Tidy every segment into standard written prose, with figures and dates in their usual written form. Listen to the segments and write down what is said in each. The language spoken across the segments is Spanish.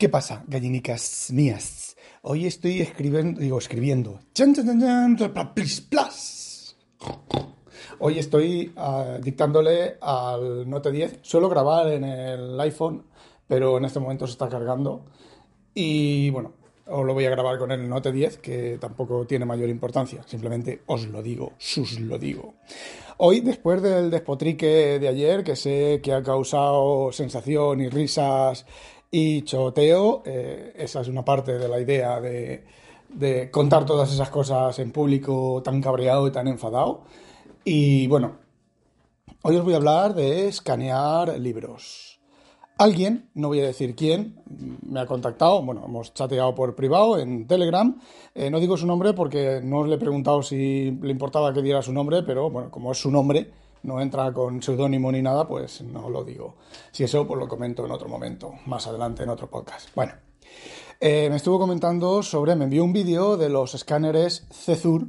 ¿Qué pasa, gallinicas mías? Hoy estoy escribiendo. Hoy estoy dictándole al Note 10. Suelo grabar en el iPhone, pero en este momento se está cargando. Y bueno, os lo voy a grabar con el Note 10, que tampoco tiene mayor importancia. Simplemente os lo digo, Hoy, después del despotrique de ayer, que sé que ha causado sensación y risas y choteo, esa es una parte de la idea de contar todas esas cosas en público tan cabreado y tan enfadado. Y bueno, hoy os voy a hablar de escanear libros. Alguien, no voy a decir quién, me ha contactado, bueno, hemos chateado por privado en Telegram. No digo su nombre porque no le he preguntado si le importaba que diera su nombre, pero bueno, como es su nombre, no entra con seudónimo ni nada, pues no lo digo. Si eso, pues lo comento en otro momento, más adelante en otro podcast. Bueno, me estuvo comentando me envió un vídeo de los escáneres CZUR,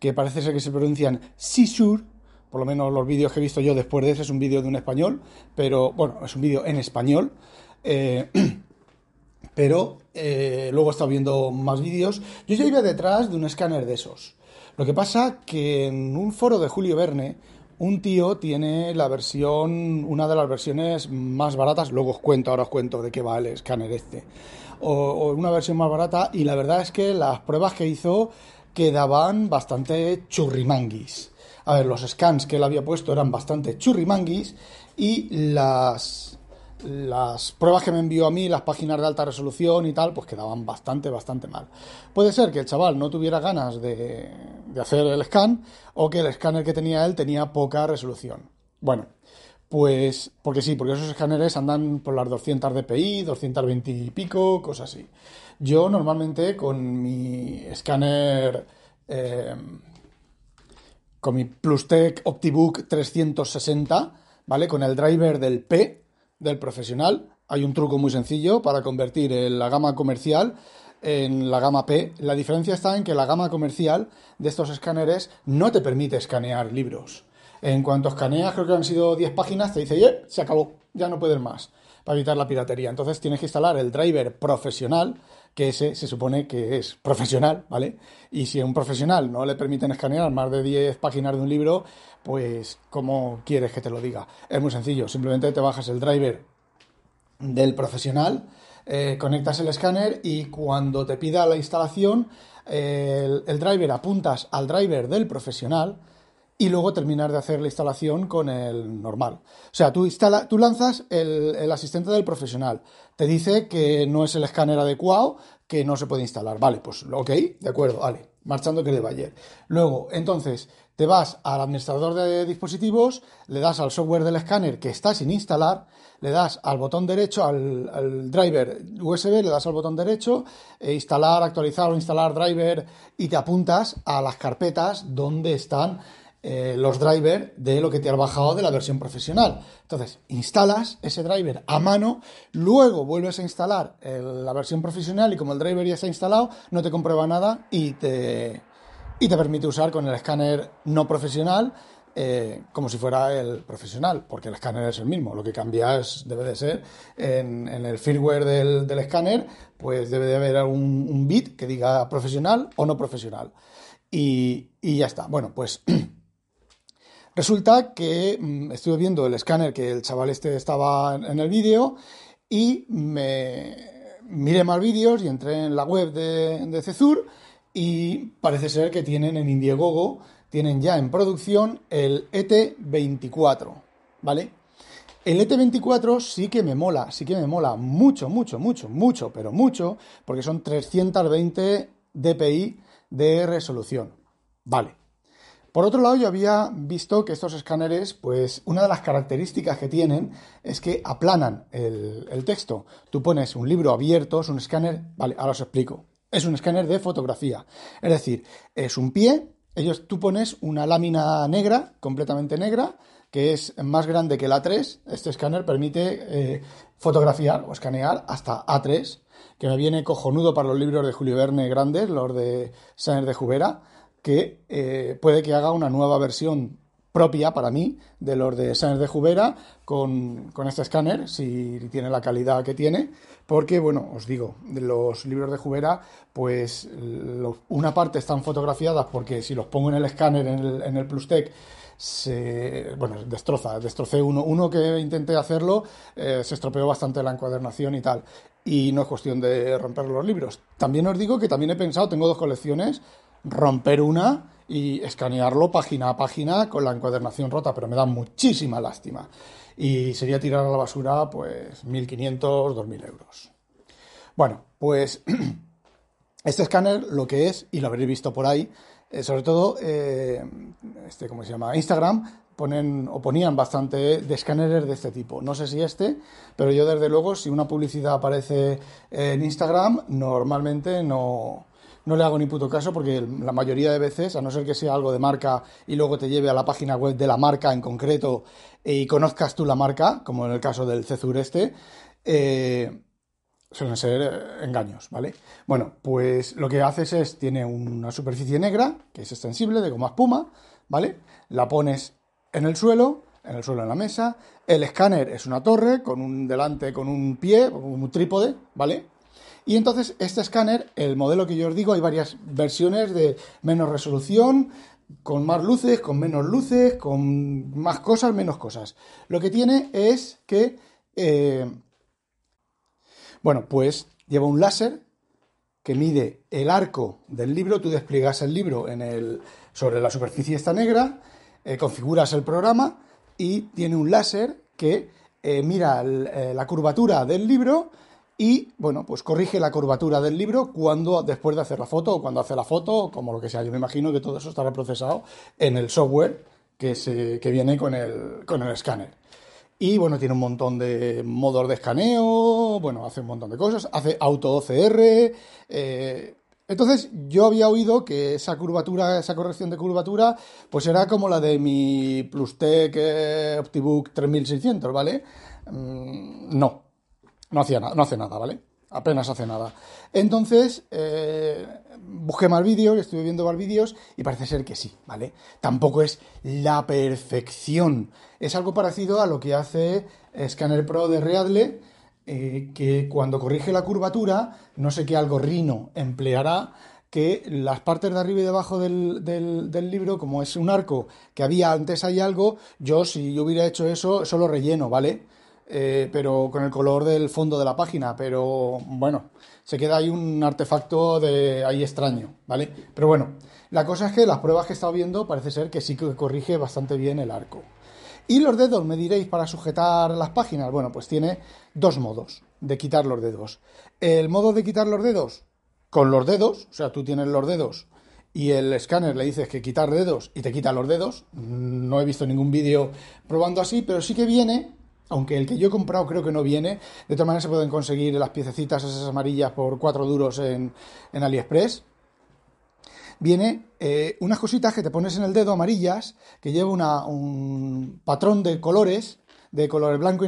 que parece ser que se pronuncian CZUR, por lo menos los vídeos que he visto yo después de ese, es un vídeo de un español, pero bueno, es un vídeo en español, pero luego he estado viendo más vídeos. Yo ya iba detrás de un escáner de esos. Lo que pasa que en un foro de Julio Verne, un tío tiene la versión, una de las versiones más baratas, luego os cuento, ahora os cuento de qué va el escáner este, o una versión más barata, y la verdad es que las pruebas que hizo quedaban bastante churrimanguis. A ver, los scans que él había puesto eran bastante churrimanguis, y las pruebas que me envió a mí, las páginas de alta resolución y tal, pues quedaban bastante mal. Puede ser que el chaval no tuviera ganas de hacer el scan, o que el escáner que tenía él tenía poca resolución. Bueno, pues porque sí, porque esos escáneres andan por las 200 dpi, 220 y pico, cosas así. Yo normalmente con mi escáner, con mi PlusTech Optibook 360, ¿vale? Con el driver del P, del profesional, hay un truco muy sencillo para convertir la gama comercial en la gama P. La diferencia está en que la gama comercial de estos escáneres no te permite escanear libros. En cuanto escaneas, creo que han sido 10 páginas, te dice, se acabó, ya no puedes más, para evitar la piratería. Entonces tienes que instalar el driver profesional, que ese se supone que es profesional, ¿vale? Y si a un profesional no le permiten escanear más de 10 páginas de un libro, pues ¿cómo quieres que te lo diga? Es muy sencillo, simplemente te bajas el driver del profesional, conectas el escáner y cuando te pida la instalación, el driver apuntas al driver del profesional y luego terminar de hacer la instalación con el normal. O sea, tú lanzas el asistente del profesional, te dice que no es el escáner adecuado, que no se puede instalar. Vale, pues ok, de acuerdo, vale, marchando que le va ayer. Luego, entonces, te vas al administrador de dispositivos, le das al software del escáner que está sin instalar, le das al botón derecho, al driver USB, le das al botón derecho, instalar, actualizar o instalar driver, y te apuntas a las carpetas donde están los drivers de lo que te has bajado de la versión profesional. Entonces, instalas ese driver a mano, luego vuelves a instalar la versión profesional, y como el driver ya se ha instalado, no te comprueba nada y te permite usar con el escáner no profesional como si fuera el profesional, porque el escáner es el mismo. Lo que cambia debe de ser en el firmware del escáner, pues debe de haber un bit que diga profesional o no profesional. Y ya está. Bueno, pues resulta que estuve viendo el escáner que el chaval este estaba en el vídeo, y me miré más vídeos y entré en la web de CZUR, y parece ser que tienen en Indiegogo, tienen ya en producción el ET24, ¿vale? El ET24 sí que me mola mucho, pero mucho, porque son 320 dpi de resolución, ¿vale? Por otro lado, yo había visto que estos escáneres, pues una de las características que tienen es que aplanan el texto. Tú pones un libro abierto, es un escáner, vale, ahora os explico. Es un escáner de fotografía, es decir, es un pie, tú pones una lámina negra, completamente negra, que es más grande que el A3. Este escáner permite fotografiar o escanear hasta A3, que me viene cojonudo para los libros de Julio Verne grandes, los de Sainz de Jubera, que puede que haga una nueva versión propia para mí de los de Sainz de Jubera con este escáner, si tiene la calidad que tiene, porque bueno, os digo, los libros de Jubera, pues una parte están fotografiadas porque si los pongo en el escáner, en el PlusTech, bueno, destrocé uno que intenté hacerlo, se estropeó bastante la encuadernación y tal, y no es cuestión de romper los libros. También os digo que también he pensado, tengo dos colecciones, romper una y escanearlo página a página con la encuadernación rota, pero me da muchísima lástima y sería tirar a la basura pues 1.500, 2.000 euros. Bueno, pues este escáner lo que es, y lo habréis visto por ahí, sobre todo ¿cómo se llama? Instagram ponían bastante de escáneres de este tipo. No sé si pero yo desde luego, si una publicidad aparece en Instagram, normalmente no le hago ni puto caso, porque la mayoría de veces, a no ser que sea algo de marca y luego te lleve a la página web de la marca en concreto y conozcas tú la marca, como en el caso del CZUR suelen ser engaños, ¿vale? Bueno, pues lo que haces es, tiene una superficie negra, que es extensible, de goma espuma, ¿vale? La pones en el suelo, en la mesa. El escáner es una torre, con un pie, un trípode, ¿vale? Y entonces este escáner, el modelo que yo os digo, hay varias versiones de menos resolución, con más luces, con menos luces, con más cosas, menos cosas. Lo que tiene es que, bueno, pues lleva un láser que mide el arco del libro. Tú despliegas el libro sobre la superficie esta negra, configuras el programa y tiene un láser que mira la curvatura del libro. Y, bueno, pues corrige la curvatura del libro después de hacer la foto, o cuando hace la foto, o como lo que sea. Yo me imagino que todo eso estará procesado en el software que viene con el escáner. Y, bueno, tiene un montón de modos de escaneo, bueno, hace un montón de cosas, hace auto-OCR. Entonces, yo había oído que esa corrección de curvatura, pues era como la de mi PlusTech Optibook 3600, ¿vale? No hace nada, ¿vale? Apenas hace nada. Entonces, busqué más vídeos, estuve viendo más vídeos y parece ser que sí, ¿vale? Tampoco es la perfección. Es algo parecido a lo que hace Scanner Pro de Readdle, que cuando corrige la curvatura, no sé qué algoritmo empleará, que las partes de arriba y debajo del libro, como es un arco que había antes, hay algo, si yo hubiera hecho eso, solo relleno, ¿vale? Pero con el color del fondo de la página, pero bueno, se queda ahí un artefacto ahí extraño, ¿vale? Pero bueno, la cosa es que las pruebas que he estado viendo parece ser que sí que corrige bastante bien el arco. ¿Y los dedos, me diréis, para sujetar las páginas? Bueno, pues tiene dos modos de quitar los dedos. El modo de quitar los dedos con los dedos, o sea, tú tienes los dedos y el escáner le dices que quitar dedos y te quita los dedos. No he visto ningún vídeo probando así, pero sí que viene... Aunque el que yo he comprado creo que no viene. De todas maneras se pueden conseguir las piececitas esas amarillas por 4 duros en AliExpress. Viene unas cositas que te pones en el dedo amarillas, que lleva un patrón de colores blanco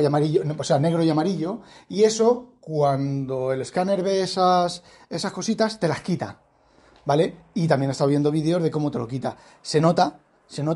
y amarillo, o sea, negro y amarillo. Y eso, cuando el escáner ve esas cositas, te las quita, ¿vale? Y también he estado viendo vídeos de cómo te lo quita. Se nota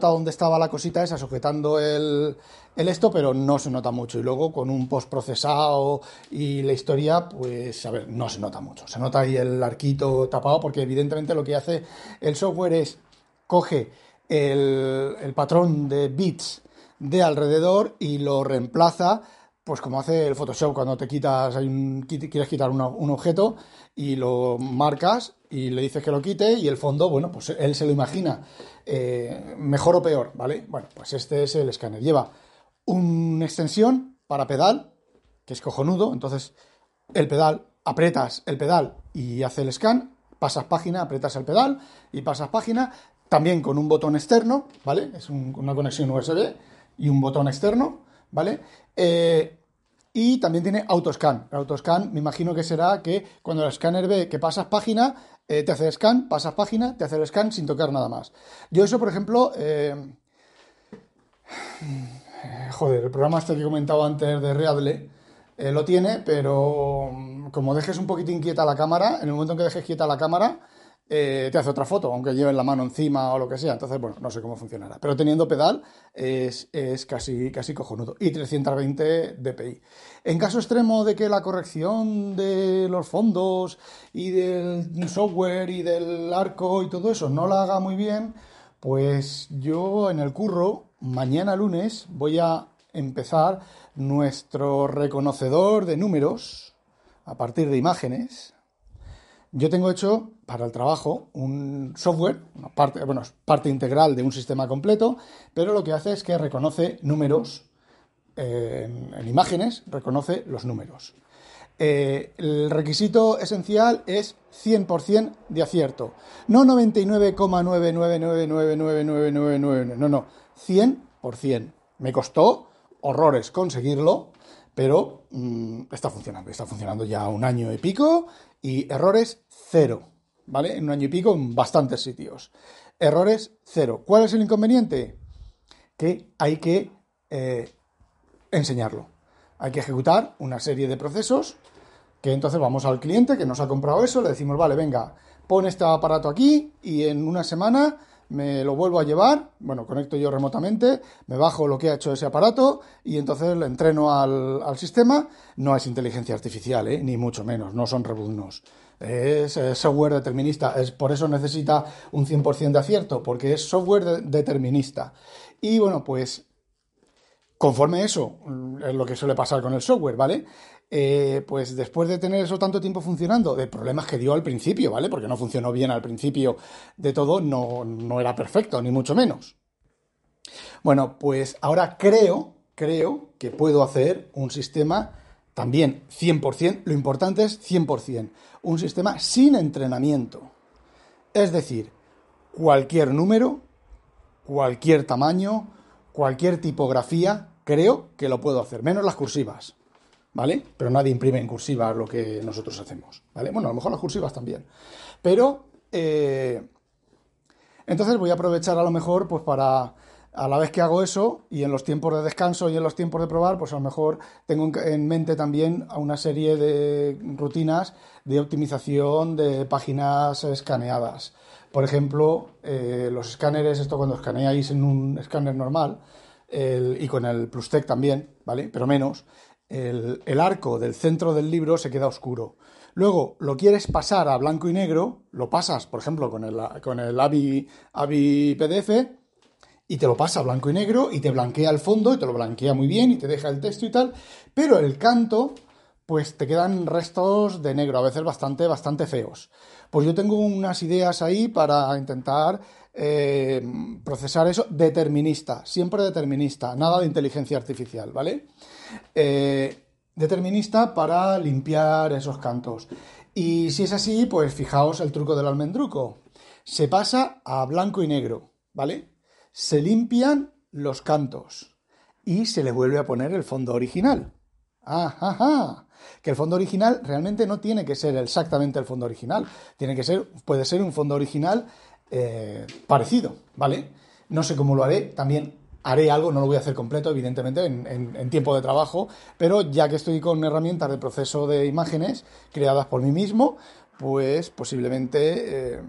dónde estaba la cosita esa sujetando el esto, pero no se nota mucho. Y luego con un postprocesado y la historia, pues a ver, no se nota mucho. Se nota ahí el arquito tapado, porque evidentemente lo que hace el software es coge el patrón de bits de alrededor y lo reemplaza, pues como hace el Photoshop cuando quieres quitar un objeto y lo marcas y le dices que lo quite, y el fondo, bueno, pues él se lo imagina mejor o peor, ¿vale? Bueno, pues este es el escáner. Lleva una extensión para pedal, que es cojonudo. Entonces el pedal, aprietas el pedal y hace el scan, pasas página, aprietas el pedal y pasas página, también con un botón externo, ¿vale? Es una conexión USB y un botón externo, ¿vale? Y también tiene autoscan. El autoscan me imagino que será que cuando el escáner ve que pasas página, te hace scan, pasas página, te hace el scan sin tocar nada más. Yo eso, por ejemplo... el programa este que he comentado antes de Readdle lo tiene, pero como dejes un poquitín quieta la cámara, en el momento en que dejes quieta la cámara, te hace otra foto, aunque lleves la mano encima o lo que sea. Entonces, bueno, no sé cómo funcionará. Pero teniendo pedal es casi cojonudo. Y 320 dpi. En caso extremo de que la corrección de los fondos y del software y del arco y todo eso no la haga muy bien, pues yo en el curro, mañana lunes, voy a empezar nuestro reconocedor de números a partir de imágenes. Yo tengo hecho para el trabajo un software, es parte integral de un sistema completo, pero lo que hace es que reconoce números, en imágenes reconoce los números. El requisito esencial es 100% de acierto, no 99,999999999, no, 100%. Me costó horrores conseguirlo, pero está funcionando ya un año y pico y errores cero, ¿vale? En un año y pico en bastantes sitios. Errores cero. ¿Cuál es el inconveniente? Que hay que enseñarlo. Hay que ejecutar una serie de procesos que entonces vamos al cliente que nos ha comprado eso, le decimos, vale, venga, pon este aparato aquí y en una semana me lo vuelvo a llevar, bueno, conecto yo remotamente, me bajo lo que ha hecho ese aparato y entonces le entreno al sistema. No es inteligencia artificial, ni mucho menos, no son rebuznos. Es software determinista, por eso necesita un 100% de acierto, porque es software determinista. Y bueno, pues conforme eso, es lo que suele pasar con el software, ¿vale? Pues después de tener eso tanto tiempo funcionando, de problemas que dio al principio, ¿vale? Porque no funcionó bien al principio de todo, no era perfecto, ni mucho menos. Bueno, pues ahora creo que puedo hacer un sistema también 100%, lo importante es 100%, un sistema sin entrenamiento. Es decir, cualquier número, cualquier tamaño, cualquier tipografía, creo que lo puedo hacer, menos las cursivas. ¿Vale? Pero nadie imprime en cursivas lo que nosotros hacemos, ¿vale? Bueno, a lo mejor las cursivas también. Pero, entonces voy a aprovechar a lo mejor, pues para, a la vez que hago eso, y en los tiempos de descanso y en los tiempos de probar, pues a lo mejor tengo en mente también a una serie de rutinas de optimización de páginas escaneadas. Por ejemplo, los escáneres, esto cuando escaneáis en un escáner normal, y con el PlusTech también, ¿vale? Pero menos. El arco del centro del libro se queda oscuro. Luego lo quieres pasar a blanco y negro, lo pasas, por ejemplo, con el ABBYY PDF y te lo pasa a blanco y negro y te blanquea el fondo y te lo blanquea muy bien y te deja el texto y tal, pero el canto, pues te quedan restos de negro, a veces bastante feos. Pues yo tengo unas ideas ahí para intentar procesar eso, determinista, siempre determinista, nada de inteligencia artificial, ¿vale? Determinista para limpiar esos cantos. Y si es así, pues fijaos el truco del almendruco. Se pasa a blanco y negro, ¿vale? Se limpian los cantos y se le vuelve a poner el fondo original. ¡Ajá! Que el fondo original realmente no tiene que ser exactamente el fondo original, puede ser un fondo original parecido, ¿vale? No sé cómo lo haré, también haré algo, no lo voy a hacer completo, evidentemente, en tiempo de trabajo, pero ya que estoy con herramientas de proceso de imágenes creadas por mí mismo, pues posiblemente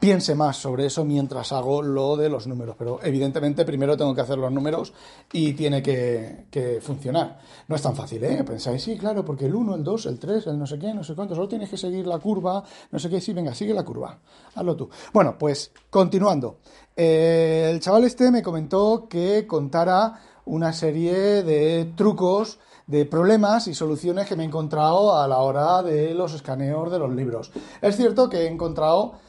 piense más sobre eso mientras hago lo de los números, pero evidentemente primero tengo que hacer los números y tiene que funcionar. No es tan fácil, pensáis, sí, claro, porque el 1, el 2, el 3, el no sé qué, no sé cuánto, solo tienes que seguir la curva, no sé qué, sí, venga, sigue la curva, hazlo tú. Bueno, pues continuando, el chaval este me comentó que contara una serie de trucos, de problemas y soluciones que me he encontrado a la hora de los escaneos de los libros. Es cierto que me he encontrado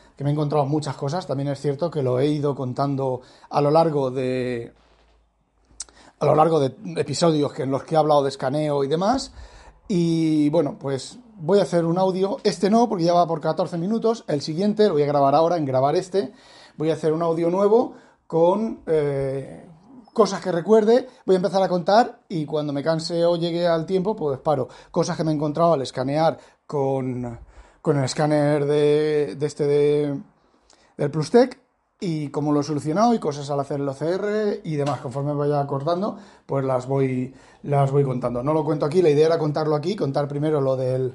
muchas cosas, también es cierto que lo he ido contando a lo largo de episodios en los que he hablado de escaneo y demás, y bueno, pues voy a hacer un audio, este no, porque ya va por 14 minutos, el siguiente lo voy a grabar ahora, voy a hacer un audio nuevo con cosas que recuerde, voy a empezar a contar y cuando me canse o llegue al tiempo, pues paro. Cosas que me he encontrado al escanear con el escáner del PlusTech y cómo lo he solucionado y cosas al hacer el OCR y demás. Conforme vaya acordando, pues las voy contando. No lo cuento aquí, la idea era contarlo aquí, contar primero lo del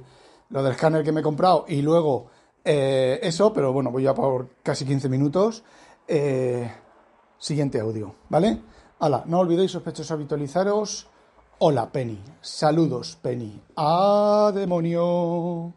escáner que me he comprado y luego Eso, pero bueno, voy ya por casi 15 minutos. Siguiente audio, ¿vale? Hala, no olvidéis, sospechosos, habitualizaros. Hola, Penny. Saludos, Penny. ¡A demonio!